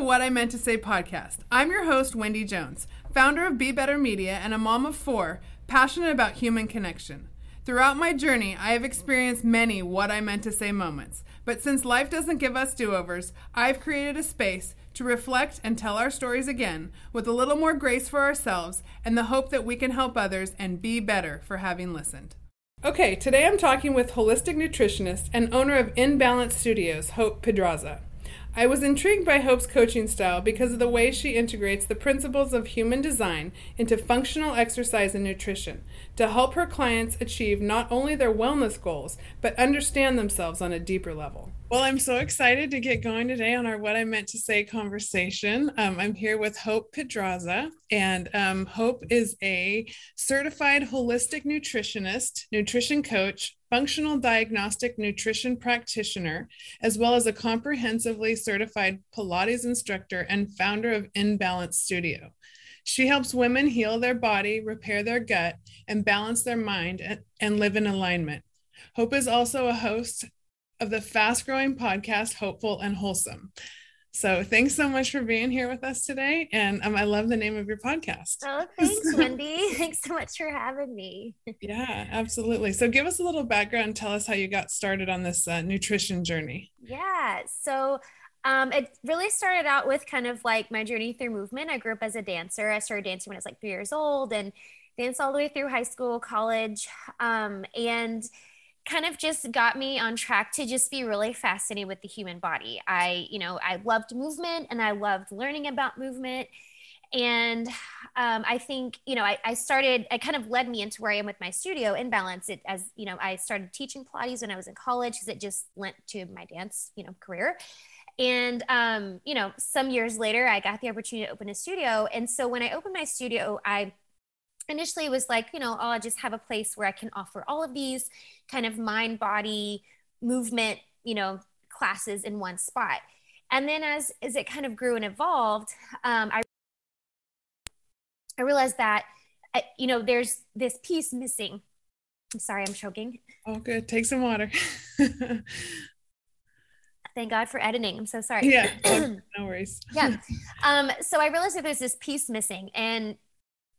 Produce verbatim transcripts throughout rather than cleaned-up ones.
the What I Meant to Say podcast. I'm your host, Wendy Jones, founder of Be Better Media and a mom of four, passionate about human connection. Throughout my journey, I have experienced many What I Meant to Say moments, but since life doesn't give us do-overs, I've created a space to reflect and tell our stories again with a little more grace for ourselves and the hope that we can help others and be better for having listened. Okay, today I'm talking with holistic nutritionist and owner of In Balance Studios, Hope Pedraza. I was intrigued by Hope's coaching style because of the way she integrates the principles of human design into functional exercise and nutrition to help her clients achieve not only their wellness goals, but understand themselves on a deeper level. Well, I'm so excited to get going today on our What I Meant to Say conversation. Um, I'm here with Hope Pedraza, and um, Hope is a certified holistic nutritionist, nutrition coach, functional diagnostic nutrition practitioner, as well as a comprehensively certified Pilates instructor and founder of In Balance Studio. She helps women heal their body, repair their gut, and balance their mind and live in alignment. Hope is also a host of the fast-growing podcast, Hopeful and Wholesome. So thanks so much for being here with us today. And um, I love the name of your podcast. Oh, thanks, Wendy. Thanks so much for having me. Yeah, absolutely. So give us a little background. Tell us how you got started on this uh, nutrition journey. Yeah. So um, it really started out with kind of like my journey through movement. I grew up as a dancer. I started dancing when I was like three years old and danced all the way through high school, college. Um, and kind of just got me on track to just be really fascinated with the human body. I, you know, I loved movement and I loved learning about movement. And um, I think, you know, I, I started, I kind of led me into where I am with my studio In Balance. It, as, you know, I started teaching Pilates when I was in college because it just lent to my dance, you know, career. And, um, you know, some years later, I got the opportunity to open a studio. And so when I opened my studio, I initially was like, you know, oh, I'll just have a place where I can offer all of these kind of mind, body, movement, you know, classes in one spot. And then as, as it kind of grew and evolved, um, I, I realized that, uh, you know, there's this piece missing. I'm sorry, I'm choking. Oh, good. Take some water. Thank God for editing. I'm so sorry. Yeah. No worries. Yeah. Um, so I realized that there's this piece missing, and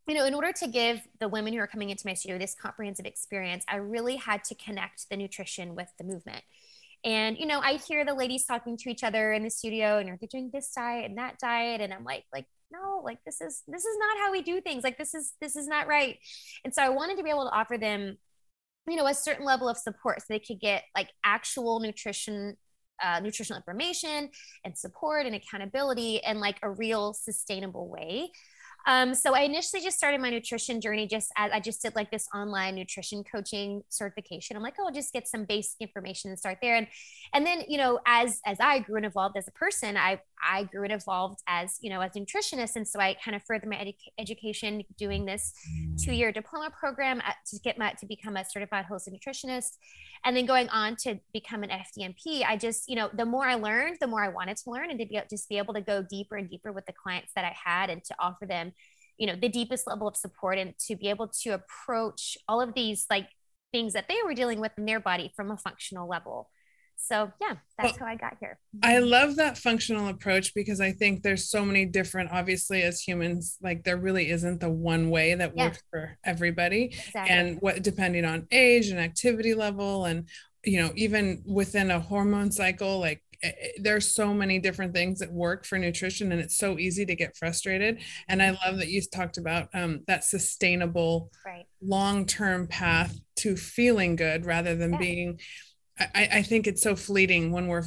you know, in order to give the women who are coming into my studio this comprehensive experience, I really had to connect the nutrition with the movement. And, you know, I hear the ladies talking to each other in the studio and are they doing this diet and that diet? And I'm like, like, no, like, this is, this is not how we do things. Like, this is, this is not right. And so I wanted to be able to offer them, you know, a certain level of support so they could get like actual nutrition, uh, nutritional information and support and accountability in like a real sustainable way. Um, so I initially just started my nutrition journey just as I just did like this online nutrition coaching certification. I'm like, oh, I'll just get some basic information and start there. And, and then, you know, as, as I grew and evolved as a person, I, I grew and evolved as, you know, as a nutritionist. And so I kind of furthered my edu- education doing this two year diploma program at, to get my, to become a certified holistic nutritionist, and then going on to become an F D N P. I just, you know, the more I learned, the more I wanted to learn and to be, just be able to go deeper and deeper with the clients that I had and to offer them, you know, the deepest level of support and to be able to approach all of these like things that they were dealing with in their body from a functional level. So yeah, that's well, how I got here. I love that functional approach because I think there's so many different, obviously as humans, like there really isn't the one way that yeah. works for everybody. Exactly. And what, depending on age and activity level, and, you know, even within a hormone cycle, like there's so many different things that work for nutrition, and it's so easy to get frustrated. And I love that you talked about um, that sustainable right. long-term path to feeling good rather than yeah. being, I, I think it's so fleeting when we're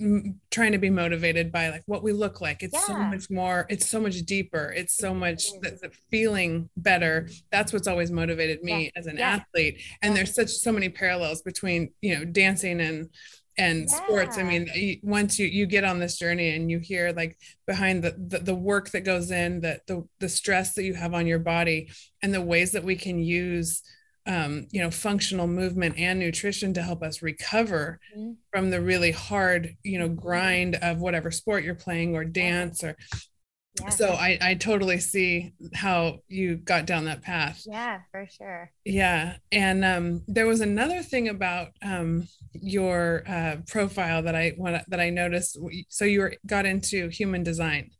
m- trying to be motivated by like what we look like. It's yeah. so much more, it's so much deeper. It's so much the, the feeling better. That's what's always motivated me yeah. as an yeah. athlete. And yeah. there's such, so many parallels between, you know, dancing and, and yeah. sports. I mean, once you, you get on this journey and you hear like behind the, the, the work that goes in, that the, the stress that you have on your body and the ways that we can use, um, you know, functional movement and nutrition to help us recover mm-hmm. from the really hard, you know, grind of whatever sport you're playing or dance or, Yeah. So I, I totally see how you got down that path. Yeah, for sure. Yeah. And um, there was another thing about um, your uh, profile that I that I noticed. So you were, got into human design,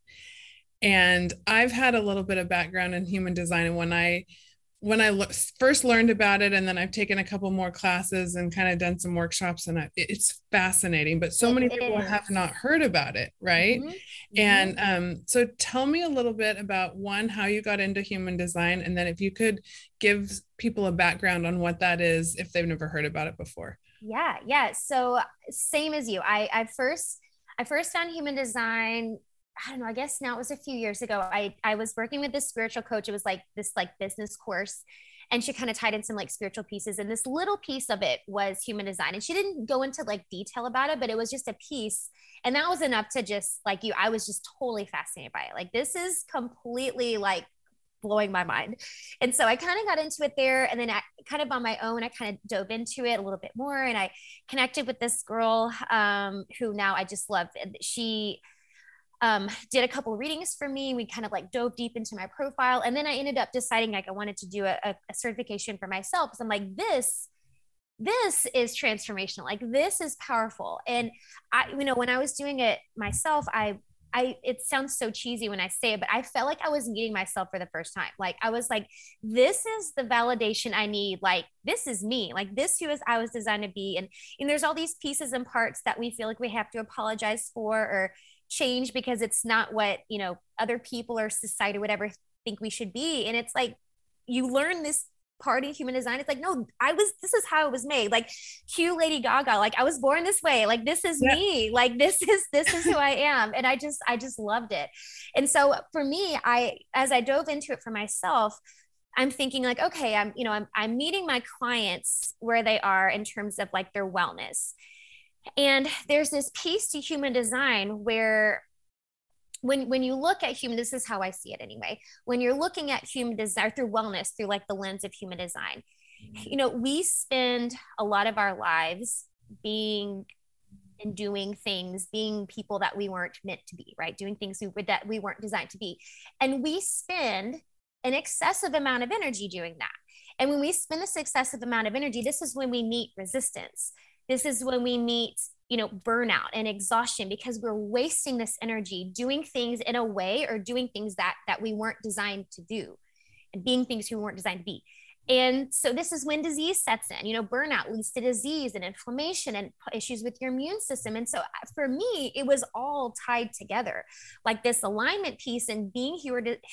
and I've had a little bit of background in human design. And when I when I look, first learned about it, and then I've taken a couple more classes and kind of done some workshops, and I, it's fascinating, but so it many is. people have not heard about it. Right. Mm-hmm. And, um, so tell me a little bit about one, how you got into human design. And then if you could give people a background on what that is, if they've never heard about it before. Yeah. Yeah. So same as you, I, I first, I first found human design, I don't know, I guess now it was a few years ago. I, I was working with this spiritual coach. It was like this like business course, and she kind of tied in some like spiritual pieces. And this little piece of it was human design. And she didn't go into like detail about it, but it was just a piece. And that was enough to just like you, I was just totally fascinated by it. Like, this is completely like blowing my mind. And so I kind of got into it there. And then I kind of on my own, I kind of dove into it a little bit more. And I connected with this girl um, who now I just love. She Um, did a couple of readings for me. We kind of like dove deep into my profile. And then I ended up deciding like I wanted to do a, a certification for myself. So I'm like, this, this is transformational. Like, this is powerful. And I, you know, when I was doing it myself, I, I, it sounds so cheesy when I say it, but I felt like I was meeting myself for the first time. Like, I was like, this is the validation I need. Like, this is me, like this, who is I was designed to be. And, and there's all these pieces and parts that we feel like we have to apologize for, or change, because it's not what, you know, other people or society or whatever think we should be. And it's like, you learn this part in human design. It's like, no, I was, this is how it was made. Like, cue Lady Gaga. Like, I was born this way. Like, this is yeah. me. Like, this is, this is who I am. And I just, I just loved it. And so for me, I, as I dove into it for myself, I'm thinking like, okay, I'm, you know, I'm, I'm meeting my clients where they are in terms of like their wellness. And there's this piece to human design where when, when you look at human, this is how I see it anyway, when you're looking at human design through wellness, through like the lens of human design, you know, we spend a lot of our lives being and doing things, being people that we weren't meant to be, right? Doing things we were, that we weren't designed to be. And we spend an excessive amount of energy doing that. And when we spend this excessive amount of energy, this is when we meet resistance. This is when we meet, you know, burnout and exhaustion, because we're wasting this energy doing things in a way, or doing things that, that we weren't designed to do, and being things we weren't designed to be. And so this is when disease sets in, you know, burnout leads to disease and inflammation and issues with your immune system. And so for me, it was all tied together, like this alignment piece and being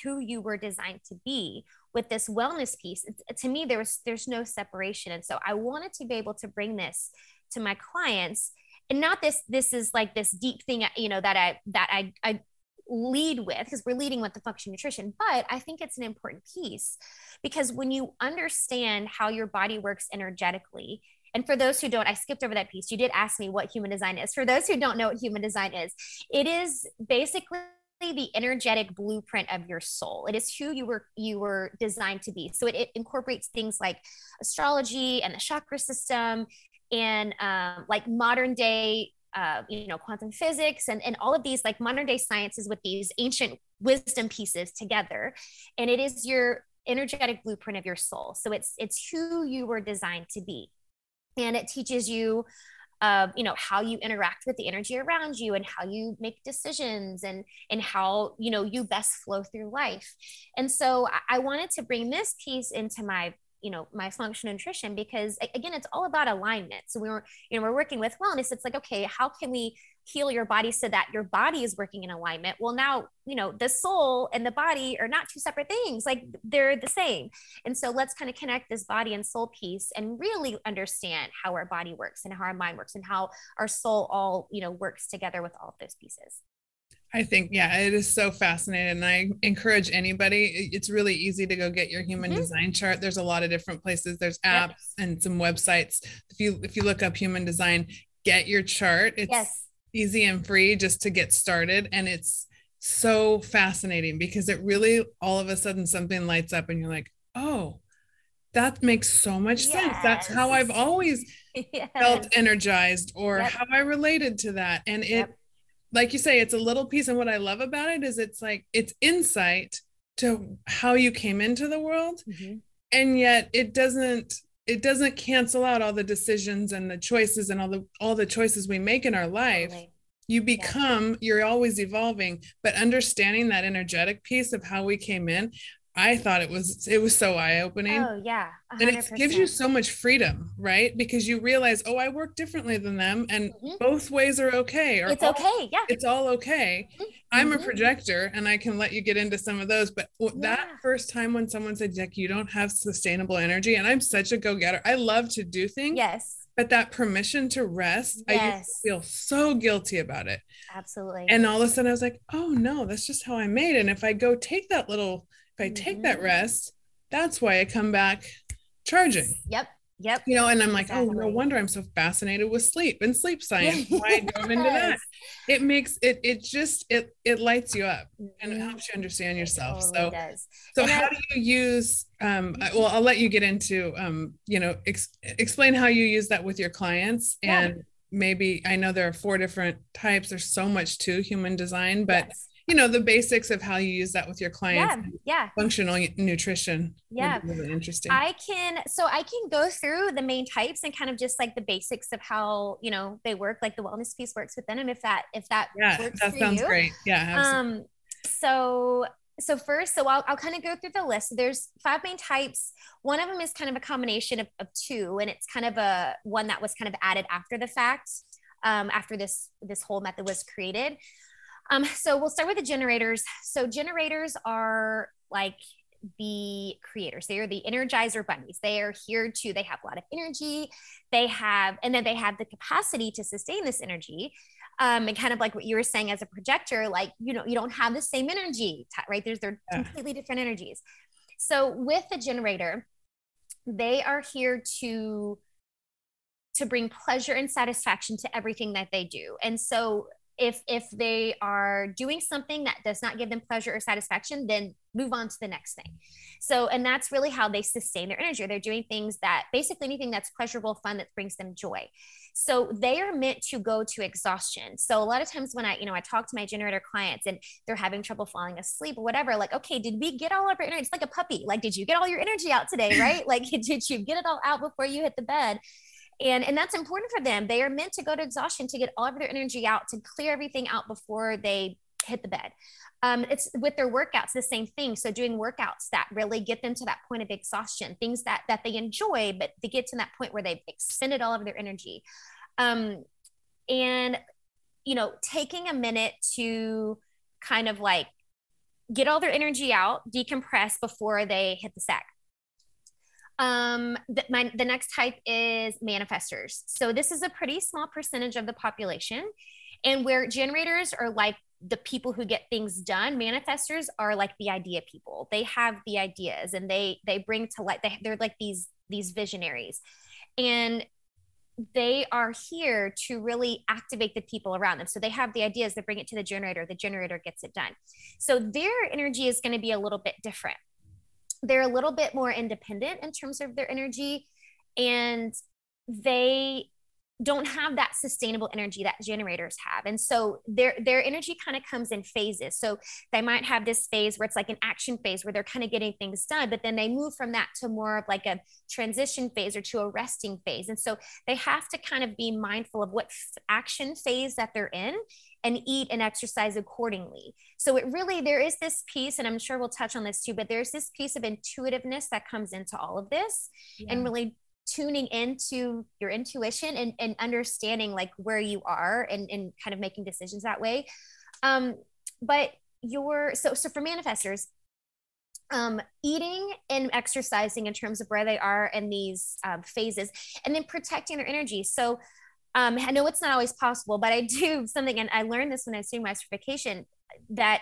who you were designed to be with this wellness piece. To me, there was, there's no separation. And so I wanted to be able to bring this to my clients, and not this, this is like this deep thing, you know, that I, that I, I lead with, because we're leading with the functional nutrition, but I think it's an important piece, because when you understand how your body works energetically, and for those who don't, I skipped over that piece. You did ask me what human design is. For those who don't know what human design is, it is basically the energetic blueprint of your soul. It is who you were, you were designed to be. So it, it incorporates things like astrology and the chakra system, in um, like modern day, uh, you know, quantum physics and, and all of these like modern day sciences with these ancient wisdom pieces together. And it is your energetic blueprint of your soul. So it's, it's who you were designed to be. And it teaches you, uh, you know, how you interact with the energy around you, and how you make decisions, and, and how, you know, you best flow through life. And so I, I wanted to bring this piece into my you know, my functional nutrition, because again, it's all about alignment. So we were, you know, we're working with wellness. It's like, okay, how can we heal your body so that your body is working in alignment? Well, now, you know, the soul and the body are not two separate things. Like, they're the same. And so let's kind of connect this body and soul piece and really understand how our body works and how our mind works and how our soul all, you know, works together with all of those pieces. I think, yeah, it is so fascinating. And I encourage anybody, it's really easy to go get your human mm-hmm. design chart. There's a lot of different places. There's apps yes. and some websites. If you, if you look up human design, get your chart. It's yes. easy and free just to get started. And it's so fascinating, because it really, all of a sudden something lights up and you're like, oh, that makes so much yes. sense. That's how I've always yes. felt energized, or yep. how I related to that. And it, yep. like you say, it's a little piece. And what I love about it is it's like, it's insight to how you came into the world. Mm-hmm. And yet it doesn't, it doesn't cancel out all the decisions and the choices and all the, all the choices we make in our life. Right. You become, yeah. you're always evolving, but understanding that energetic piece of how we came in, I thought it was, it was so eye-opening. Oh yeah. one hundred percent. And it gives you so much freedom, right? Because you realize, oh, I work differently than them, and mm-hmm. both ways are okay. Or it's all, okay. Yeah. It's all okay. Mm-hmm. I'm a projector and I can let you get into some of those, but yeah. that first time when someone said, Jack, you don't have sustainable energy, and I'm such a go-getter. I love to do things. Yes. But that permission to rest, yes. I used to feel so guilty about it. Absolutely. And all of a sudden I was like, oh no, that's just how I made it. And if I go take that little, if I take mm-hmm. that rest, that's why I come back charging. Yep. Yep. You know, and I'm like, exactly. oh, no wonder I'm so fascinated with sleep and sleep science. Yes. Why I dove into that? It makes it, it just, it, it lights you up mm-hmm. and it helps you understand yourself. Totally so, does. so and how I, do you use, um, well, I'll let you get into, um, you know, ex- explain how you use that with your clients. Yeah. And maybe, I know there are four different types. There's so much to human design, but yes. you know, the basics of how you use that with your clients. Yeah, yeah. Functional nutrition. Yeah. Really interesting. I can, so I can go through the main types and kind of just like the basics of how, you know, they work, like the wellness piece works within them. If that, if that yeah, works that for sounds you. Great. Yeah. Absolutely. Um, so, so first, so I'll, I'll kind of go through the list. So there's five main types. One of them is kind of a combination of, of two, and it's kind of a one that was kind of added after the fact, um, after this, this whole method was created. Um, so we'll start with the generators. So generators are like the creators. They are the energizer bunnies. They are here to, they have a lot of energy. They have, and then they have the capacity to sustain this energy. Um, and kind of like what you were saying as a projector, like, you know, you don't have the same energy, right? There's, they're yeah. completely different energies. So with the generator, they are here to, to bring pleasure and satisfaction to everything that they do. And so If if they are doing something that does not give them pleasure or satisfaction, then move on to the next thing. So, and that's really how they sustain their energy. They're doing things that basically anything that's pleasurable, fun, that brings them joy. So they are meant to go to exhaustion. So a lot of times when I, you know, I talk to my generator clients and they're having trouble falling asleep or whatever, like, okay, did we get all of our energy? It's like a puppy. Like, did you get all your energy out today, right? Like, did you get it all out before you hit the bed? And, and that's important for them. They are meant to go to exhaustion, to get all of their energy out, to clear everything out before they hit the bed. Um, it's with their workouts, the same thing. So doing workouts that really get them to that point of exhaustion, things that, that they enjoy, but they get to that point where they've expended all of their energy. Um, and, you know, taking a minute to kind of like get all their energy out, decompress before they hit the sack. Um, the, my, the next type is manifestors. So this is a pretty small percentage of the population, and where generators are like the people who get things done, manifestors are like the idea people. They have the ideas and they, they bring to light, they, they're like these, these visionaries, and they are here to really activate the people around them. So they have the ideas, they bring it to the generator, the generator gets it done. So their energy is going to be a little bit different. They're a little bit more independent in terms of their energy, and they don't have that sustainable energy that generators have. And so their, their energy kind of comes in phases. So they might have this phase where it's like an action phase where they're kind of getting things done, but then they move from that to more of like a transition phase or to a resting phase. And so they have to kind of be mindful of what action phase that they're in and eat and exercise accordingly. So it really, there is this piece, and I'm sure we'll touch on this too, but there's this piece of intuitiveness that comes into all of this yeah. and really tuning into your intuition and, and understanding like where you are and, and kind of making decisions that way. Um, but your, so, so for manifestors, um, eating and exercising in terms of where they are in these um, phases, and then protecting their energy. So Um, I know it's not always possible, but I do something, and I learned this when I was doing my certification, that,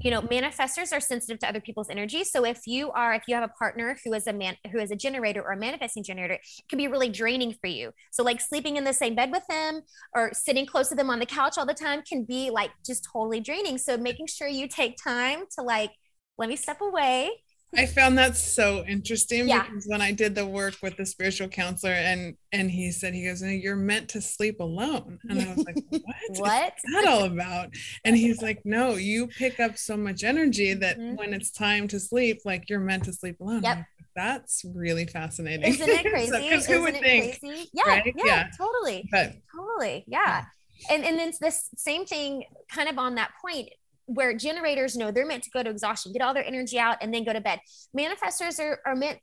you know, manifestors are sensitive to other people's energy. So if you are, if you have a partner who is a man, who is a generator or a manifesting generator, it can be really draining for you. So like sleeping in the same bed with them or sitting close to them on the couch all the time can be like just totally draining. So making sure you take time to like, let me step away I found that so interesting yeah. because when I did the work with the spiritual counselor and, and he said, he goes, you're meant to sleep alone. And I was like, what? What is that all about? And he's like, no, you pick up so much energy that mm-hmm. when it's time to sleep, like you're meant to sleep alone. Yep. That's really fascinating. Isn't it crazy? so, 'cause who Isn't would it think, crazy? Yeah, right? yeah, yeah, totally. But, totally. Yeah. yeah. And, and then this same thing kind of on that point, where generators know they're meant to go to exhaustion, get all their energy out, and then go to bed. Manifestors are, are meant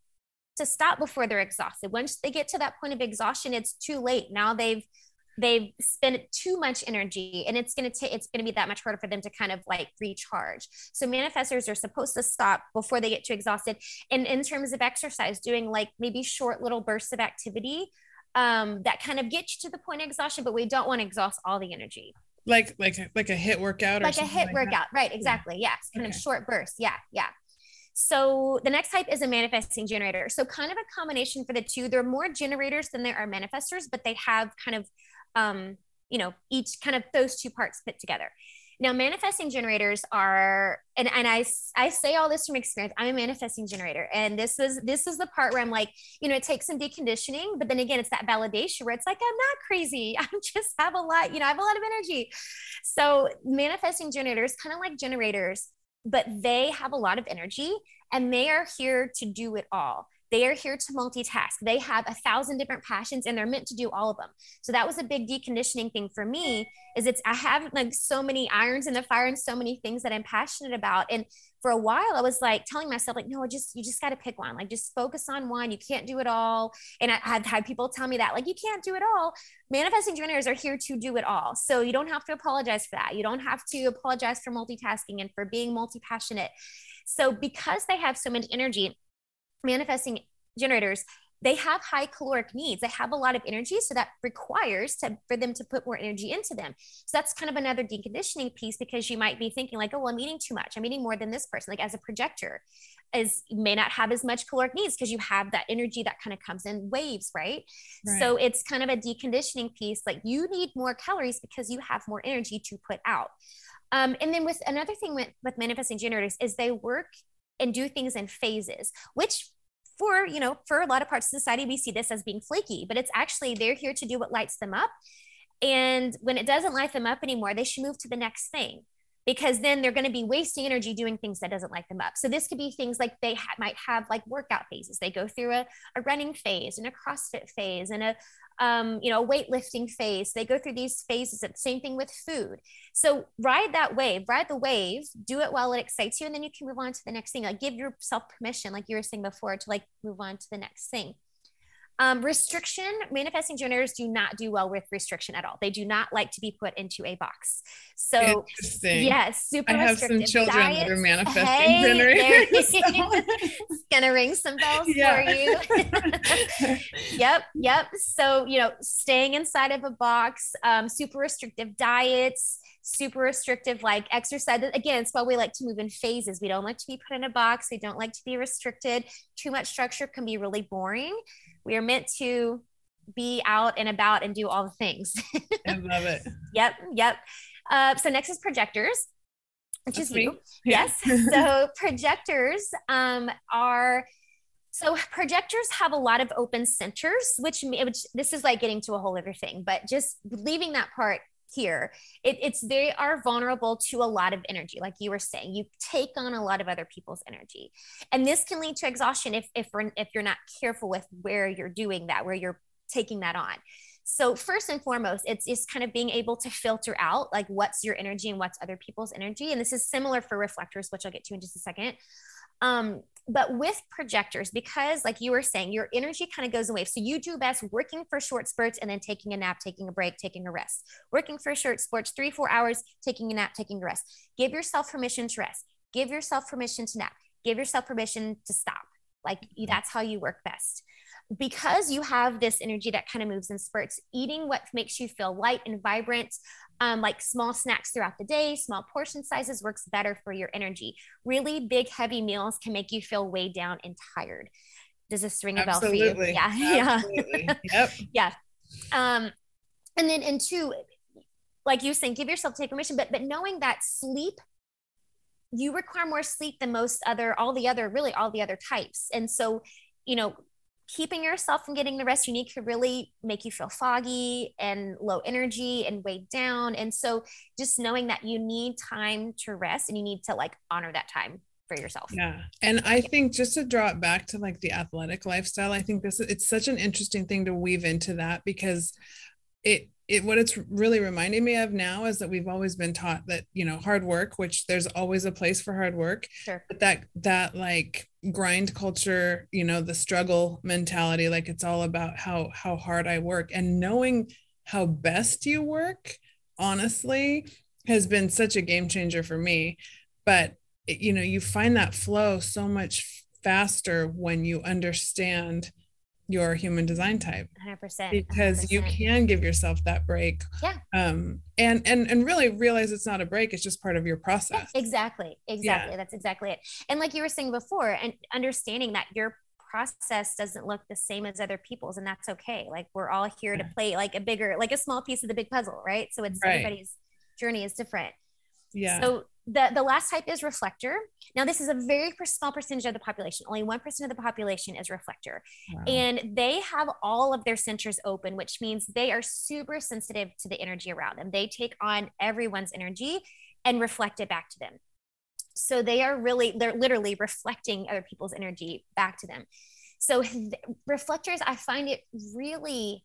to stop before they're exhausted. Once they get to that point of exhaustion, it's too late. Now they've, they've spent too much energy, and it's going to take, it's going to be that much harder for them to kind of like recharge. So manifestors are supposed to stop before they get too exhausted. And in terms of exercise, doing like maybe short little bursts of activity um, that kind of gets you to the point of exhaustion, but we don't want to exhaust all the energy. Like, like, like a HIIT workout or like a HIIT like workout. That. Right. Exactly. Yes. Kind okay. of short bursts. Yeah. Yeah. So the next type is a manifesting generator. So kind of a combination for the two. There are more generators than there are manifestors, but they have kind of, um, you know, each kind of those two parts put together. Now, manifesting generators are, and, and I, I say all this from experience, I'm a manifesting generator. And this is, this is the part where I'm like, you know, it takes some deconditioning, but then again, it's that validation where it's like, I'm not crazy. I just have a lot, you know, I have a lot of energy. So manifesting generators, kind of like generators, but they have a lot of energy and they are here to do it all. They are here to multitask. They have a thousand different passions and they're meant to do all of them. So that was a big deconditioning thing for me, is it's, I have like so many irons in the fire and so many things that I'm passionate about. And for a while I was like telling myself like, no, I just, you just got to pick one, like just focus on one. You can't do it all. And I, I've had people tell me that, like, you can't do it all. Manifesting generators are here to do it all. So you don't have to apologize for that. You don't have to apologize for multitasking and for being multi-passionate. So because they have so much energy, manifesting generators, they have high caloric needs. They have a lot of energy. So that requires to, for them to put more energy into them. So that's kind of another deconditioning piece, because you might be thinking like, oh, well, I'm eating too much. I'm eating more than this person. Like as a projector is you may not have as much caloric needs because you have that energy that kind of comes in waves. Right? right. So it's kind of a deconditioning piece. Like you need more calories because you have more energy to put out. Um, and then with another thing with, with manifesting generators is they work and do things in phases, which for, you know, for a lot of parts of society, we see this as being flaky, but it's actually, they're here to do what lights them up. And when it doesn't light them up anymore, they should move to the next thing, because then they're going to be wasting energy doing things that doesn't light them up. So this could be things like they ha- might have like workout phases. They go through a, a running phase and a CrossFit phase and a, um, you know, weightlifting phase. They go through these phases. It's the same thing with food. So ride that wave, ride the wave, do it while it excites you. And then you can move on to the next thing. Like give yourself permission, like you were saying before, to like move on to the next thing. Um, restriction, manifesting generators do not do well with restriction at all. They do not like to be put into a box. So yes, yeah, super I have some children diets. That are manifesting hey, generators. It's gonna ring some bells yeah. for you. yep, yep. So, you know, staying inside of a box, um, super restrictive diets, super restrictive, like exercise. Again, it's why we like to move in phases. We don't like to be put in a box. We don't like to be restricted. Too much structure can be really boring. We are meant to be out and about and do all the things. I love it. Yep. Yep. Uh, so next is projectors, which That's is me. you. Yeah. Yes. So projectors um, are, so projectors have a lot of open centers, which, which this is like getting to a whole other thing, but just leaving that part here, it, it's, they are vulnerable to a lot of energy. Like you were saying, you take on a lot of other people's energy, and this can lead to exhaustion if, if, we're, if you're not careful with where you're doing that, where you're taking that on. So first and foremost, it's just kind of being able to filter out like what's your energy and what's other people's energy. And this is similar for reflectors, which I'll get to in just a second. Um, but with projectors, because like you were saying, your energy kind of goes away. So you do best working for short spurts and then taking a nap, taking a break, taking a rest, working for short spurts, three, four hours, taking a nap, taking a rest, give yourself permission to rest, give yourself permission to nap, give yourself permission to stop. Like that's how you work best. Because you have this energy that kind of moves in spurts, eating what makes you feel light and vibrant, um, like small snacks throughout the day, small portion sizes works better for your energy. Really big, heavy meals can make you feel weighed down and tired. Does this ring a bell for you? Yeah. Absolutely. Yeah. Yep. yeah. Um, and then in two, like you were saying, give yourself take permission, but, but knowing that sleep you require more sleep than most other, all the other, really all the other types. And so, you know, keeping yourself from getting the rest you need could really make you feel foggy and low energy and weighed down. And so just knowing that you need time to rest and you need to like honor that time for yourself. Yeah. And I think just to draw it back to like the athletic lifestyle, I think this, it's such an interesting thing to weave into that, because it, It, what it's really reminding me of now is that we've always been taught that, you know, hard work, which there's always a place for hard work, sure. but that, that like grind culture, you know, the struggle mentality, like it's all about how, how hard I work, and knowing how best you work, honestly, has been such a game changer for me. But it, you know, you find that flow so much faster when you understand your human design type, one hundred percent, because one hundred percent. You can give yourself that break. Yeah. Um, and, and, and really realize it's not a break. It's just part of your process. Yeah, exactly. Exactly. Yeah. That's exactly it. And like you were saying before, and understanding that your process doesn't look the same as other people's, and that's okay. Like we're all here yeah. to play like a bigger, like a small piece of the big puzzle. Right. So it's right. everybody's journey is different. Yeah. So the, the last type is reflector. Now, this is a very small percentage of the population. Only one percent of the population is reflector. Wow. And they have all of their centers open, which means they are super sensitive to the energy around them. They take on everyone's energy and reflect it back to them. So they are really, they're literally reflecting other people's energy back to them. So th- reflectors, I find it really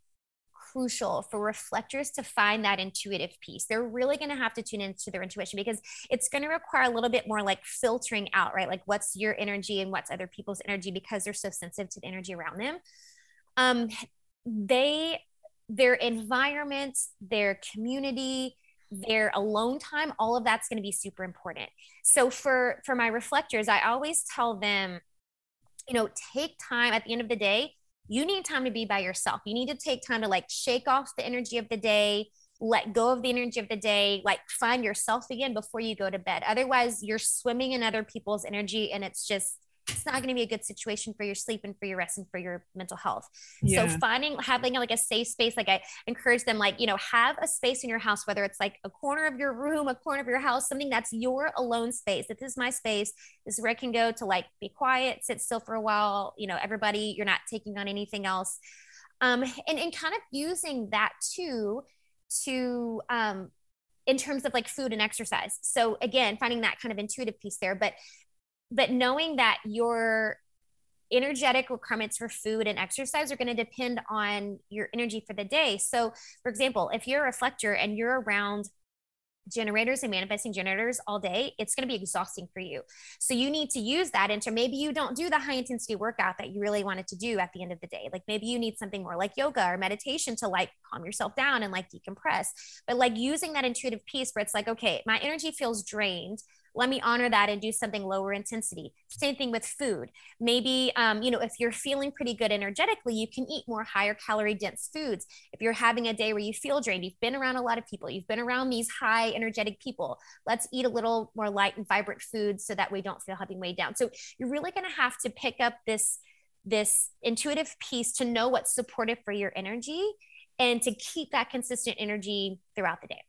crucial for reflectors to find that intuitive piece. They're really going to have to tune into their intuition, because it's going to require a little bit more like filtering out, right? Like what's your energy and what's other people's energy, because they're so sensitive to the energy around them. Um, they, their environment, their community, their alone time, all of that's going to be super important. So for, for my reflectors, I always tell them, you know, take time at the end of the day. You need time to be by yourself. You need to take time to like shake off the energy of the day, let go of the energy of the day, like find yourself again before you go to bed. Otherwise you're swimming in other people's energy, and it's just, it's not going to be a good situation for your sleep and for your rest and for your mental health. Yeah. So finding, having like a safe space, like I encourage them, like, you know, have a space in your house, whether it's like a corner of your room, a corner of your house, something that's your alone space. This is my space. This is where I can go to like be quiet, sit still for a while. You know, everybody, you're not taking on anything else. Um, and, and kind of using that too, to, um, in terms of like food and exercise. So again, finding that kind of intuitive piece there, but But knowing that your energetic requirements for food and exercise are going to depend on your energy for the day. So for example, if you're a reflector and you're around generators and manifesting generators all day, it's going to be exhausting for you. So you need to use that into, maybe you don't do the high intensity workout that you really wanted to do at the end of the day. Like maybe you need something more like yoga or meditation to like calm yourself down and like decompress, but like using that intuitive piece where it's like, okay, my energy feels drained. Let me honor that and do something lower intensity. Same thing with food. Maybe, um, you know, if you're feeling pretty good energetically, you can eat more higher calorie dense foods. If you're having a day where you feel drained, you've been around a lot of people, you've been around these high energetic people, let's eat a little more light and vibrant foods so that we don't feel heavy weighed down. So you're really going to have to pick up this, this intuitive piece to know what's supportive for your energy and to keep that consistent energy throughout the day.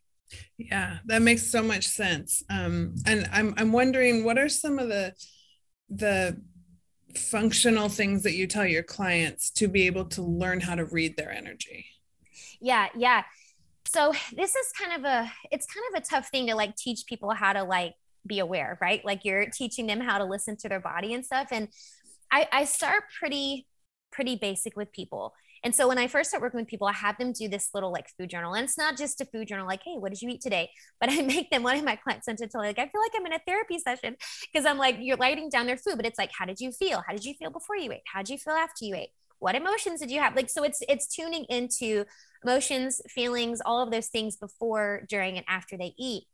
Yeah, that makes so much sense. Um, and I'm I'm wondering, what are some of the the functional things that you tell your clients to be able to learn how to read their energy? Yeah, yeah. So this is kind of a, it's kind of a tough thing to like teach people how to like be aware, right? Like you're teaching them how to listen to their body and stuff. And I, I start pretty pretty basic with people. And so when I first start working with people, I have them do this little like food journal, and it's not just a food journal, like, hey, what did you eat today? But I make them, one of my clients sent it to me, like, I feel like I'm in a therapy session, because I'm like, you're writing down their food, but it's like, how did you feel? How did you feel before you ate? How did you feel after you ate? What emotions did you have? Like, so it's, it's tuning into emotions, feelings, all of those things before, during, and after they eat.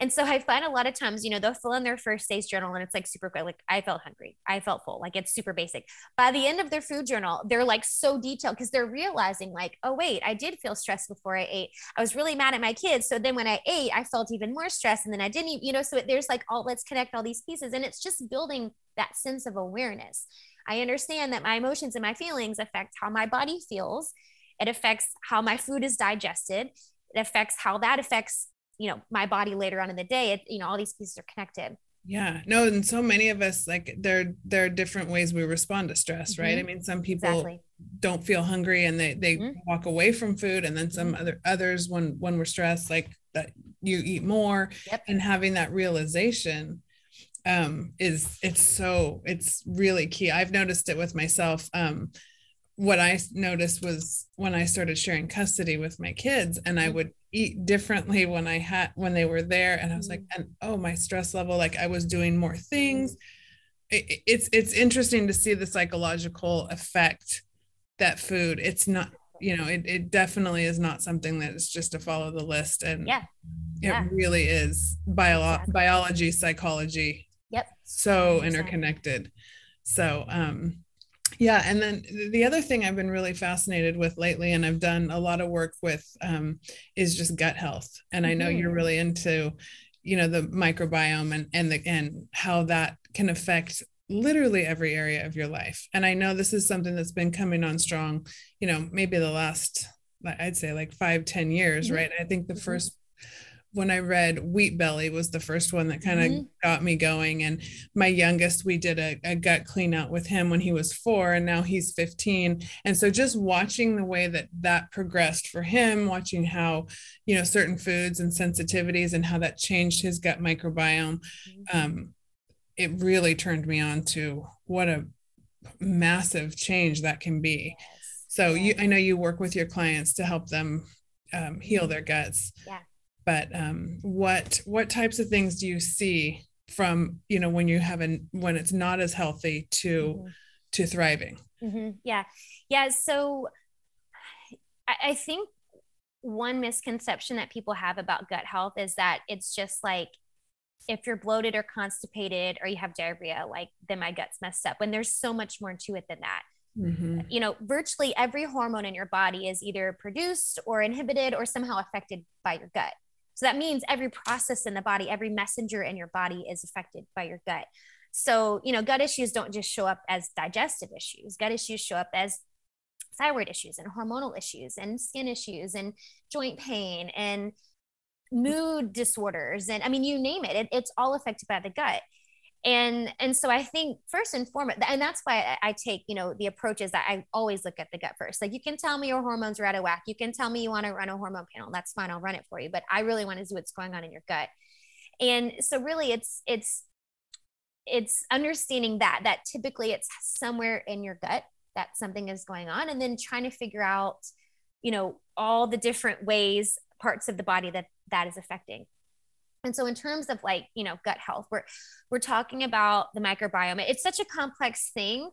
And so I find a lot of times, you know, they'll fill in their first day's journal and it's like super quick. Like I felt hungry. I felt full. Like it's super basic. By the end of their food journal, they're like so detailed, because they're realizing like, oh wait, I did feel stressed before I ate. I was really mad at my kids. So then when I ate, I felt even more stressed, and then I didn't, you know, so it, there's like all, let's connect all these pieces. And it's just building that sense of awareness. I understand that my emotions and my feelings affect how my body feels. It affects how my food is digested. It affects how that affects, you know, my body later on in the day. It, you know, all these pieces are connected. Yeah, no. And so many of us, like there, there are different ways we respond to stress, mm-hmm. right? I mean, some people exactly. don't feel hungry and they, they mm-hmm. walk away from food. And then some mm-hmm. other others, when, when we're stressed, like that you eat more yep. and having that realization um, is it's so, it's really key. I've noticed it with myself. Um, what I noticed was when I started sharing custody with my kids and I would eat differently when I had, when they were there. And I was like, and oh, my stress level, like I was doing more things. It, it's, it's interesting to see the psychological effect that food, it's not, you know, it, it definitely is not something that is just to follow the list. And yeah, yeah. it really is bio- exactly. biology, psychology. Yep. So exactly. interconnected. So, um, yeah. And then the other thing I've been really fascinated with lately, and I've done a lot of work with, um, is just gut health. And I know mm-hmm. you're really into, you know, the microbiome and, and the, and how that can affect literally every area of your life. And I know this is something that's been coming on strong, you know, maybe the last, I'd say like five, ten years, mm-hmm. right? I think the mm-hmm. first, when I read Wheat Belly was the first one that kind of mm-hmm. got me going. And my youngest, we did a, a gut clean out with him when he was four and now he's fifteen. And so just watching the way that that progressed for him, watching how, you know, certain foods and sensitivities and how that changed his gut microbiome. Mm-hmm. Um, it really turned me on to what a massive change that can be. Yes. So yeah. you, I know you work with your clients to help them um, heal their guts. Yeah. But um, what what types of things do you see from, you know, when you have an, when it's not as healthy to mm-hmm. to thriving? Mm-hmm. Yeah. Yeah. So I, I think one misconception that people have about gut health is that it's just like, if you're bloated or constipated or you have diarrhea, like then my gut's messed up, when there's so much more to it than that. Mm-hmm. You know, virtually every hormone in your body is either produced or inhibited or somehow affected by your gut. So that means every process in the body, every messenger in your body is affected by your gut. So, you know, gut issues don't just show up as digestive issues. Gut issues show up as thyroid issues and hormonal issues and skin issues and joint pain and mood disorders. And I mean, you name it, it it's all affected by the gut. And, and so I think first and foremost, and that's why I, I take, you know, the approach is that I always look at the gut first. Like you can tell me your hormones are out of whack. You can tell me you want to run a hormone panel. That's fine. I'll run it for you, but I really want to see what's going on in your gut. And so really it's, it's, it's understanding that, that typically it's somewhere in your gut that something is going on, and then trying to figure out, you know, all the different ways, parts of the body that that is affecting. And so in terms of like, you know, gut health, we're, we're talking about the microbiome. It's such a complex thing.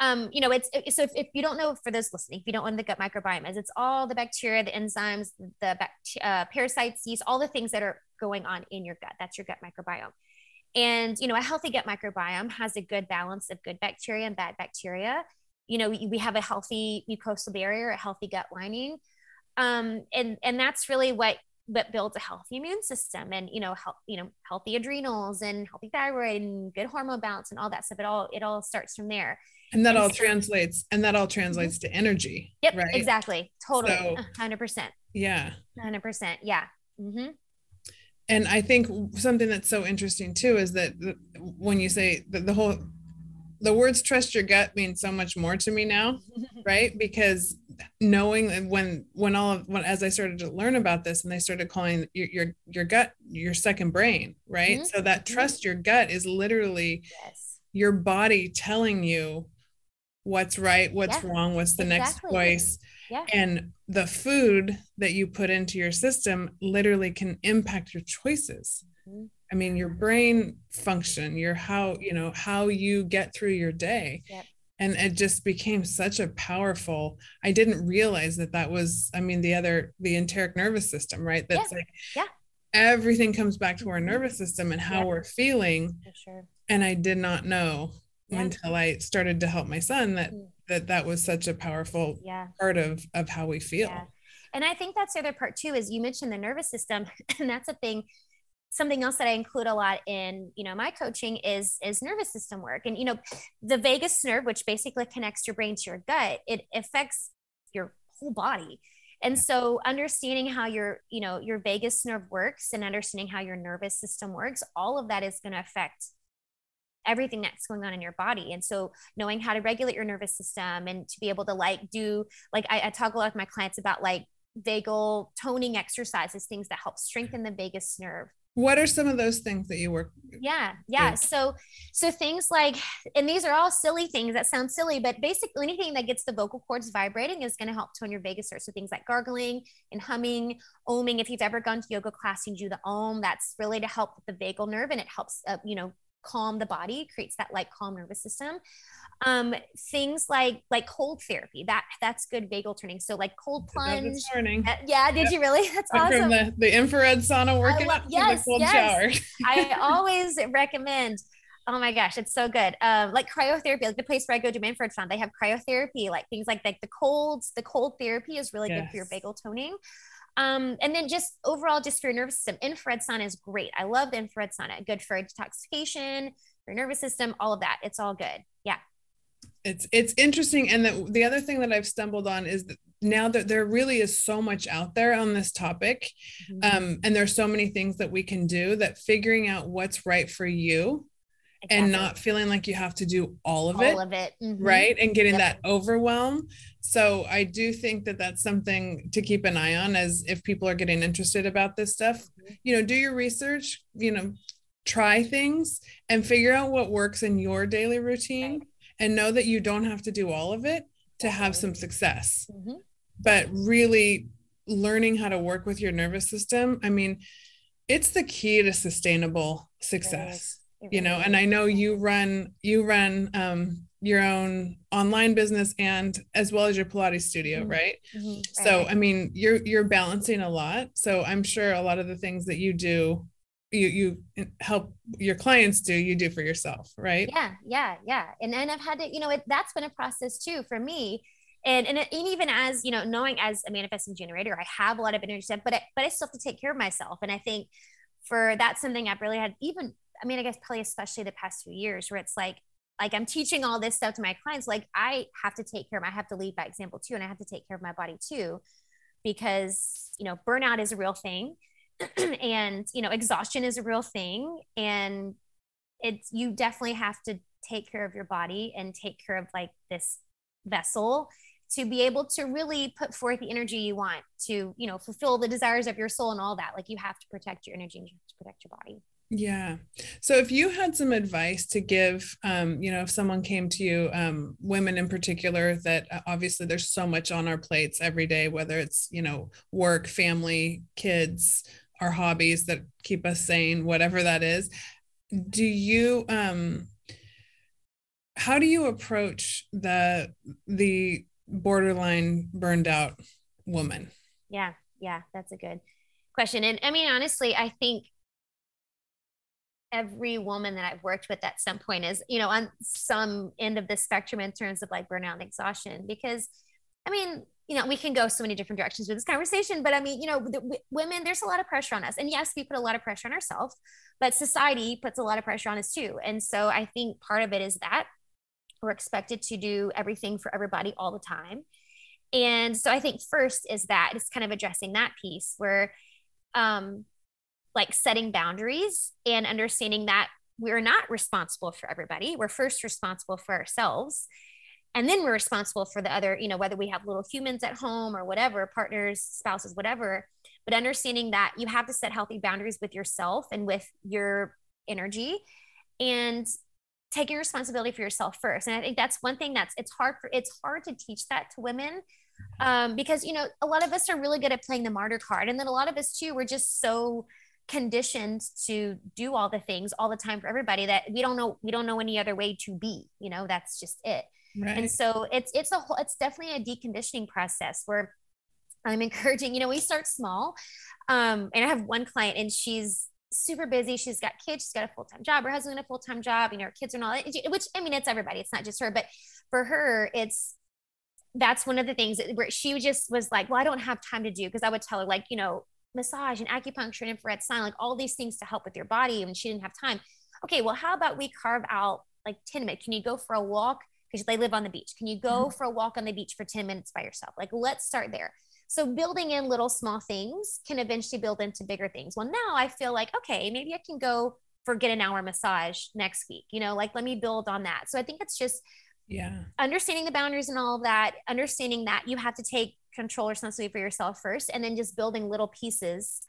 Um, you know, it's, it, so if, if you don't know, for those listening, if you don't know the gut microbiome is, it's all the bacteria, the enzymes, the uh, parasites, yeast, all the things that are going on in your gut. That's your gut microbiome. And, you know, a healthy gut microbiome has a good balance of good bacteria and bad bacteria. You know, we, we have a healthy mucosal barrier, a healthy gut lining. Um, and, and that's really what, but builds a healthy immune system and, you know, help, you know, healthy adrenals and healthy thyroid and good hormone balance and all that stuff. It all, it all starts from there. And that and all so, translates and that all translates mm-hmm. to energy. Yep. Right? Exactly. Totally. So, one hundred percent. Yeah. one hundred percent. Yeah. Mm-hmm. And I think something that's so interesting too, is that when you say the, the whole, the words trust your gut means so much more to me now, right? Because knowing when, when all of, when, as I started to learn about this and they started calling your, your, your gut, your second brain, right? Mm-hmm. So that trust your gut is literally yes. your body telling you what's right, what's yeah. wrong, what's the exactly. next choice. Yeah. And the food that you put into your system literally can impact your choices. Mm-hmm. I mean, your brain function, your, how, you know, how you get through your day. Yep. And it just became such a powerful, I didn't realize that that was, I mean, the other, the enteric nervous system, right? That's yeah. like, yeah. everything comes back to our nervous system and how yeah. we're feeling. For sure. And I did not know yeah. until I started to help my son that, mm. that that was such a powerful yeah. part of, of how we feel. Yeah. And I think that's the other part too, is you mentioned the nervous system and that's a thing. Something else that I include a lot in, you know, my coaching is, is nervous system work. And, you know, the vagus nerve, which basically connects your brain to your gut, it affects your whole body. And so understanding how your, you know, your vagus nerve works and understanding how your nervous system works, all of that is going to affect everything that's going on in your body. And so knowing how to regulate your nervous system and to be able to like do, like I, I talk a lot with my clients about like vagal toning exercises, things that help strengthen the vagus nerve. What are some of those things that you work with? Yeah. Yeah. With? So, so things like, and these are all silly things that sound silly, but basically anything that gets the vocal cords vibrating is going to help tone your vagus nerve. So things like gargling and humming, ohming. If you've ever gone to yoga class and do the ohm, that's really to help with the vagal nerve. And it helps, uh, you know, calm the body, creates that like calm nervous system. Um, things like, like cold therapy, that that's good vagal turning. So like cold plunge. Uh, yeah. Did yep. you really? That's I'm awesome. From the, the infrared sauna working love, up yes, to the cold yes. shower. I always recommend, oh my gosh, it's so good. Um, like cryotherapy, like the place where I go to Manfred Found, they have cryotherapy, like things like, like the colds, the cold therapy is really yes. good for your vagal toning. Um, and then just overall, just for your nervous system, infrared sauna is great. I love the infrared sauna. Good for detoxification, your nervous system, all of that. It's all good. Yeah. It's, it's interesting. And the, the other thing that I've stumbled on is that now that there really is so much out there on this topic, mm-hmm. um, and there's so many things that we can do, that figuring out what's right for you exactly. and not feeling like you have to do all of all it, all of it. Mm-hmm. right. And getting yep. that overwhelm. So I do think that that's something to keep an eye on, as if people are getting interested about this stuff, mm-hmm. you know, do your research, you know, try things and figure out what works in your daily routine right. and know that you don't have to do all of it to have some success, mm-hmm. but really learning how to work with your nervous system. I mean, it's the key to sustainable success, right. you know, and I know you run, you run, um, your own online business and as well as your Pilates studio, mm-hmm. right? Mm-hmm. So, I mean, you're, you're balancing a lot. So I'm sure a lot of the things that you do, you, you help your clients do, you do for yourself, right? Yeah. Yeah. Yeah. And then I've had to, you know, it, that's been a process too, for me. And, and, and even as, you know, knowing as a manifesting generator, I have a lot of energy, but I, but I still have to take care of myself. And I think for that's something I've really had, even, I mean, I guess probably especially the past few years where it's like, like I'm teaching all this stuff to my clients. Like I have to take care of my, I have to lead by example too. And I have to take care of my body too, because, you know, burnout is a real thing and, you know, exhaustion is a real thing. And it's, you definitely have to take care of your body and take care of like this vessel to be able to really put forth the energy you want to, you know, fulfill the desires of your soul and all that. Like you have to protect your energy and you have to protect your body. Yeah. So if you had some advice to give, um, you know, if someone came to you, um, women in particular, that uh, obviously there's so much on our plates every day, whether it's, you know, work, family, kids, our hobbies that keep us sane, whatever that is, do you, um, how do you approach the, the borderline burned out woman? Yeah. Yeah. That's a good question. And I mean, honestly, I think every woman that I've worked with at some point is, you know, on some end of the spectrum in terms of like burnout and exhaustion, because I mean, you know, we can go so many different directions with this conversation, but I mean, you know, the, w- women, there's a lot of pressure on us, and yes, we put a lot of pressure on ourselves, but society puts a lot of pressure on us too. And so I think part of it is that we're expected to do everything for everybody all the time. And so I think first is that it's kind of addressing that piece where, um, like setting boundaries and understanding that we're not responsible for everybody. We're first responsible for ourselves. And then we're responsible for the other, you know, whether we have little humans at home or whatever, partners, spouses, whatever, but understanding that you have to set healthy boundaries with yourself and with your energy and taking responsibility for yourself first. And I think that's one thing that's, it's hard for, it's hard to teach that to women. Um, because, you know, a lot of us are really good at playing the martyr card. And then a lot of us too, we're just so conditioned to do all the things all the time for everybody that we don't know, we don't know any other way to be, you know, that's just it. Right. And so it's, it's a whole, it's definitely a deconditioning process where I'm encouraging, you know, we start small. Um, and I have one client and she's super busy. She's got kids, she's got a full-time job, her husband, a full-time job, you know, her kids are not, which, I mean, it's everybody, it's not just her, but for her, it's, that's one of the things where she just was like, well, I don't have time to do. Cause I would tell her like, you know, massage and acupuncture and infrared sauna, like all these things to help with your body. And she didn't have time. Okay. Well, how about we carve out like ten minutes? Can you go for a walk? Because they live on the beach. Can you go mm-hmm. for a walk on the beach for ten minutes by yourself? Like, let's start there. So building in little small things can eventually build into bigger things. Well, now I feel like, okay, maybe I can go for get an hour massage next week, you know, like, let me build on that. So I think it's just yeah, understanding the boundaries and all of that, understanding that you have to take control responsibility for yourself first, and then just building little pieces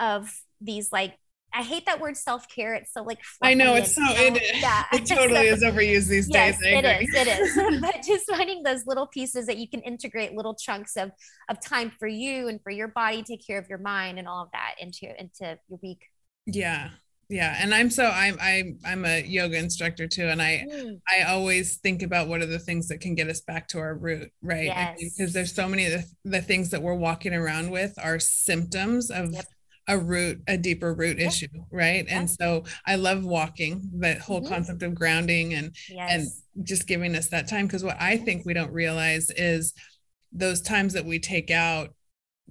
of these, like, I hate that word self-care. It's so like, I know it's so, you know? it, yeah. it totally so, is overused these yes, days. It is, it is. But just finding those little pieces that you can integrate little chunks of, of time for you and for your body, take care of your mind and all of that into, into your week. Yeah. Yeah. And I'm so, I'm, I'm, I'm a yoga instructor too. And I, mm. I always think about what are the things that can get us back to our root. Right. Yes. I mean, because there's so many of the, the things that we're walking around with are symptoms of yep. a root, a deeper root yeah. issue. Right. Yeah. And so I love walking, that whole mm-hmm. concept of grounding and, yes. and just giving us that time. Cause what I think we don't realize is those times that we take out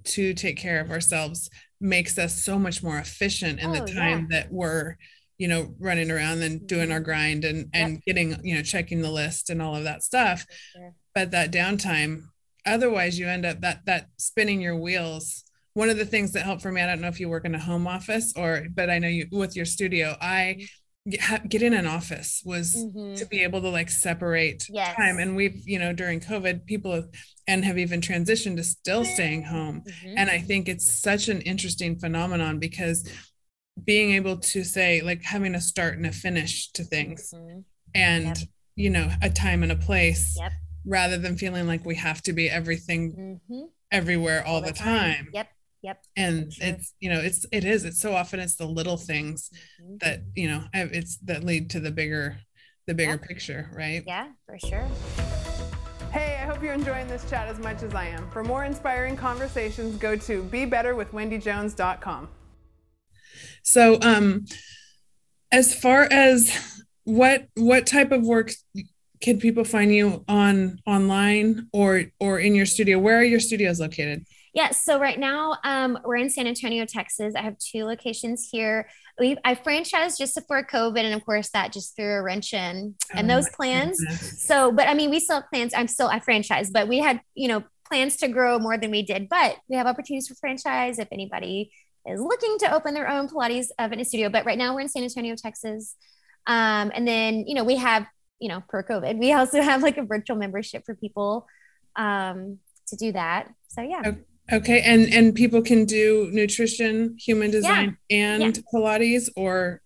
to take care of ourselves makes us so much more efficient in oh, the time yeah. that we're, you know, running around and doing our grind and, yep. and getting, you know, checking the list and all of that stuff. Sure. But that downtime, otherwise you end up that, that spinning your wheels. One of the things that helped for me, I don't know if you work in a home office or, but I know you with your studio, I get in an office was mm-hmm. to be able to like separate yes. time. And we've, you know, during COVID people have, and have even transitioned to still staying home. Mm-hmm. And I think it's such an interesting phenomenon because being able to say like having a start and a finish to things mm-hmm. and, yep. you know, a time and a place yep. rather than feeling like we have to be everything mm-hmm. everywhere all, all the time. time. Yep. Yep. And sure. it's, you know, it's, it is, it's so often it's the little things mm-hmm. that, you know, it's that lead to the bigger, the bigger yeah. picture, right? Yeah, for sure. Hey, I hope you're enjoying this chat as much as I am. For more inspiring conversations, go to be better with wendy jones dot com. So, um, as far as what, what type of work can people find you on online or, or in your studio? Where are your studios located? Yeah. So right now um, we're in San Antonio, Texas. I have two locations here. We I franchised just before COVID. And of course that just threw a wrench in and oh those plans. Goodness. So, but I mean, we still have plans. I'm still, I franchised, but we had, you know, plans to grow more than we did, but we have opportunities for franchise. If anybody is looking to open their own Pilates fitness studio, but right now we're in San Antonio, Texas. Um, and then, you know, we have, you know, per COVID, we also have like a virtual membership for people um, to do that. So yeah. Okay. Okay. And, and people can do nutrition, human design yeah. and yeah. Pilates or.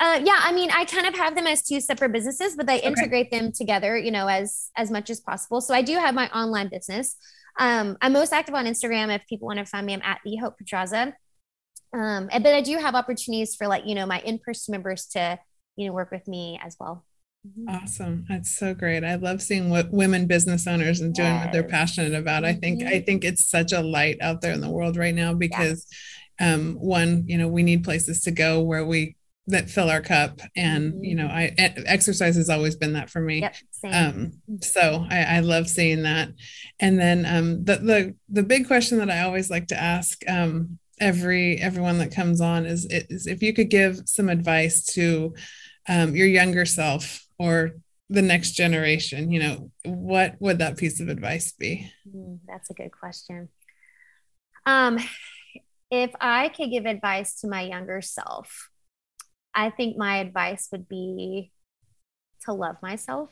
Uh, yeah. I mean, I kind of have them as two separate businesses, but they okay. integrate them together, you know, as, as much as possible. So I do have my online business. Um, I'm most active on Instagram. If people want to find me, I'm at the Hope Pedraza. Um, but I do have opportunities for like, you know, my in-person members to, you know, work with me as well. Awesome. That's so great. I love seeing what women business owners and doing yes. what they're passionate about. I think, mm-hmm. I think it's such a light out there in the world right now because, yes. um, one, you know, we need places to go where we, that fill our cup and, mm-hmm. you know, I, exercise has always been that for me. Yep, same. Um, so I, I love seeing that. And then, um, the, the, the big question that I always like to ask, um, every, everyone that comes on is, is if you could give some advice to, um, your younger self, or the next generation, you know, what would that piece of advice be? That's a good question. Um, if I could give advice to my younger self, I think my advice would be to love myself.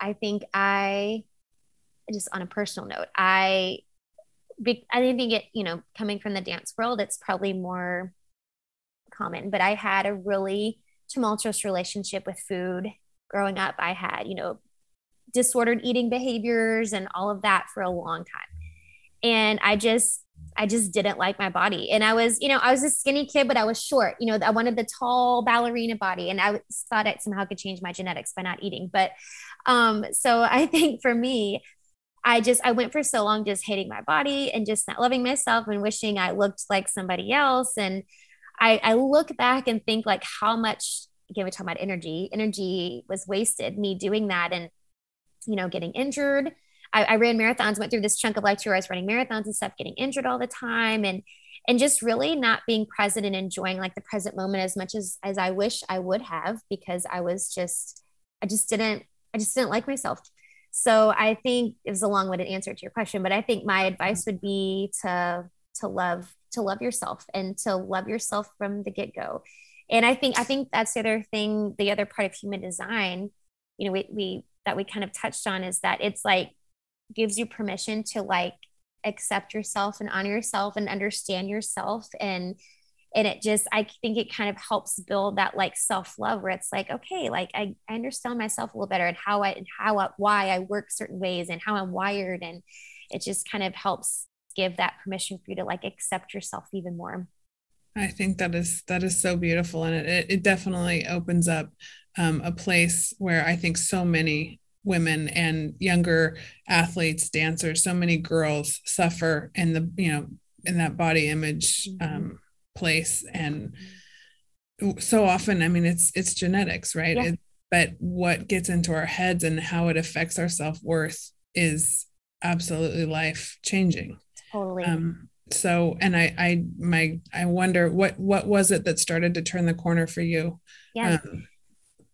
I think I, just on a personal note, I, I didn't think it, you know, coming from the dance world, it's probably more common, but I had a really tumultuous relationship with food. Growing up, I had, you know, disordered eating behaviors and all of that for a long time. And I just, I just didn't like my body. And I was, you know, I was a skinny kid, but I was short, you know, I wanted the tall ballerina body. And I thought I somehow could change my genetics by not eating. But, um, so I think for me, I just, I went for so long, just hating my body and just not loving myself and wishing I looked like somebody else. And I, I look back and think like how much, again, we talk about energy, energy was wasted, me doing that and, you know, getting injured. I, I ran marathons, went through this chunk of life where I was running marathons and stuff, getting injured all the time and, and just really not being present and enjoying like the present moment as much as, as I wish I would have, because I was just, I just didn't, I just didn't like myself. So I think it was a long-winded answer to your question, but I think my advice would be to, to love, to love yourself and to love yourself from the get-go. And I think, I think that's the other thing, the other part of human design, you know, we, we, that we kind of touched on, is that it's like, gives you permission to like accept yourself and honor yourself and understand yourself. And, and it just, I think it kind of helps build that like self-love where it's like, okay, like I, I understand myself a little better and how I, and how, I, why I work certain ways and how I'm wired. And it just kind of helps give that permission for you to like accept yourself even more. I think that is, that is so beautiful. And it, it definitely opens up um, a place where I think so many women and younger athletes, dancers, so many girls suffer in the, you know, in that body image um, place. And so often, I mean, it's, it's genetics, right? Yeah. It, but what gets into our heads and how it affects our self-worth is absolutely life changing. Totally. Um, So, and I, I, my, I wonder what, what was it that started to turn the corner for you? Yeah, um,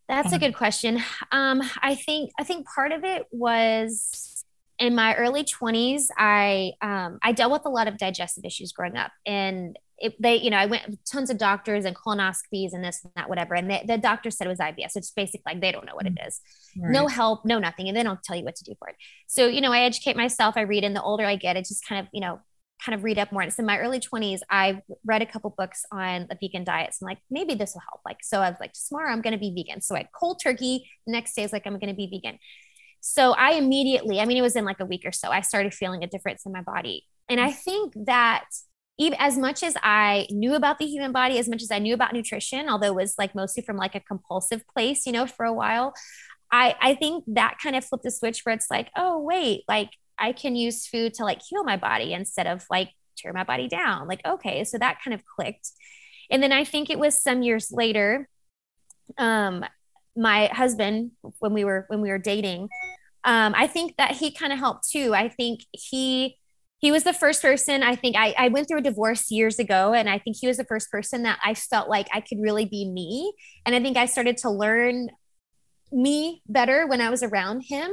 that's um, a good question. Um, I think, I think part of it was in my early twenties, I, um, I dealt with a lot of digestive issues growing up, and it, they, you know, I went tons of doctors and colonoscopies and this and that, whatever. And they, the doctor said it was I B S. It's basically like, they don't know what it is, right. No help, no nothing. And they don't tell you what to do for it. So, you know, I educate myself, I read, and the older I get, it just kind of, you know, kind of read up more. And so in my early twenties, I read a couple books on the vegan diets, and like, maybe this will help. Like, so I was like, tomorrow I'm going to be vegan. So I cold turkey, the next day is like, I'm going to be vegan. So I immediately, I mean, it was in like a week or so, I started feeling a difference in my body. And I think that even as much as I knew about the human body, as much as I knew about nutrition, although it was like mostly from like a compulsive place, you know, for a while, I, I think that kind of flipped the switch where it's like, oh wait, like I can use food to like heal my body instead of like tear my body down. Like, okay. So that kind of clicked. And then I think it was some years later, um, my husband, when we were, when we were dating, um, I think that he kind of helped too. I think he, he was the first person, I think I, I went through a divorce years ago, and I think he was the first person that I felt like I could really be me. And I think I started to learn me better when I was around him.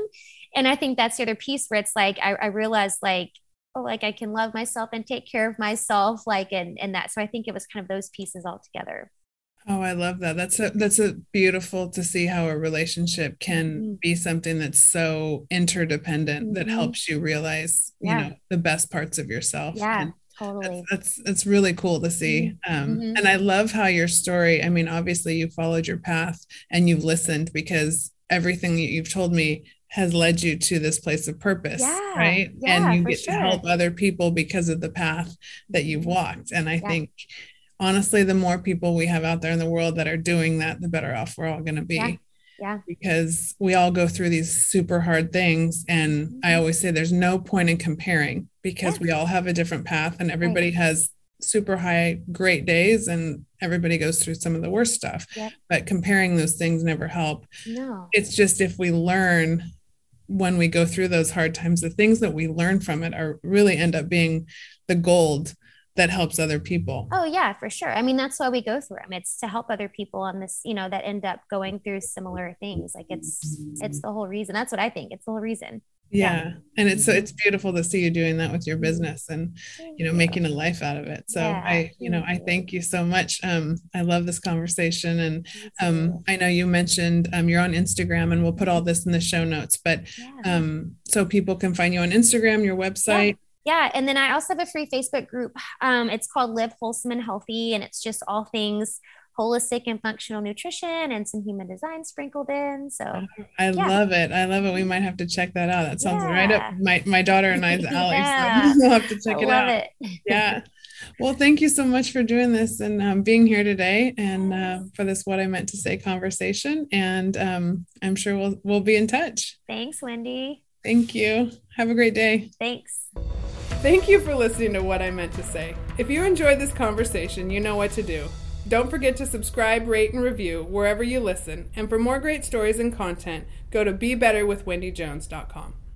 And I think that's the other piece where it's like, I, I realized like, oh, like I can love myself and take care of myself. Like, and, and that, so I think it was kind of those pieces all together. Oh, I love that. That's a, that's a beautiful to see how a relationship can mm-hmm. be something that's so interdependent mm-hmm. that helps you realize, yeah. you know, the best parts of yourself. Yeah, and totally. That's, that's, that's really cool to see. Mm-hmm. Um, mm-hmm. And I love how your story, I mean, obviously you followed your path and you've listened, because everything that you've told me has led you to this place of purpose, yeah, right? Yeah, and you get sure. to help other people because of the path that you've walked. And I yeah. think, honestly, the more people we have out there in the world that are doing that, the better off we're all going to be. Yeah. yeah. Because we all go through these super hard things. And mm-hmm. I always say there's no point in comparing, because yeah. we all have a different path, and everybody right. has super high, great days, and everybody goes through some of the worst stuff. Yep. But comparing those things never help. No. It's just if we learn when we go through those hard times, the things that we learn from it are really end up being the gold that helps other people. Oh yeah, for sure. I mean, that's why we go through them. It's to help other people on this, you know, that end up going through similar things. Like it's, it's the whole reason. That's what I think. It's the whole reason. Yeah. yeah. And it's, so it's beautiful to see you doing that with your business and, you know, making a life out of it. So yeah. I, you know, I thank you so much. Um, I love this conversation, and, um, I know you mentioned, um, you're on Instagram, and we'll put all this in the show notes, but, yeah. um, so people can find you on Instagram, your website. Yeah. yeah. And then I also have a free Facebook group. Um, it's called Live Wholesome and Healthy, and it's just all things holistic and functional nutrition, and some human design sprinkled in. So I yeah. love it. I love it. We might have to check that out. That sounds yeah. right up my, my daughter and I's alley. yeah. So we'll have to check I it out. It. yeah. Well, thank you so much for doing this and um, being here today, and uh, for this, What I Meant to Say conversation. And um, I'm sure we'll, we'll be in touch. Thanks, Wendy. Thank you. Have a great day. Thanks. Thank you for listening to What I Meant to Say. If you enjoyed this conversation, you know what to do. Don't forget to subscribe, rate, and review wherever you listen. And for more great stories and content, go to be better with wendy jones dot com.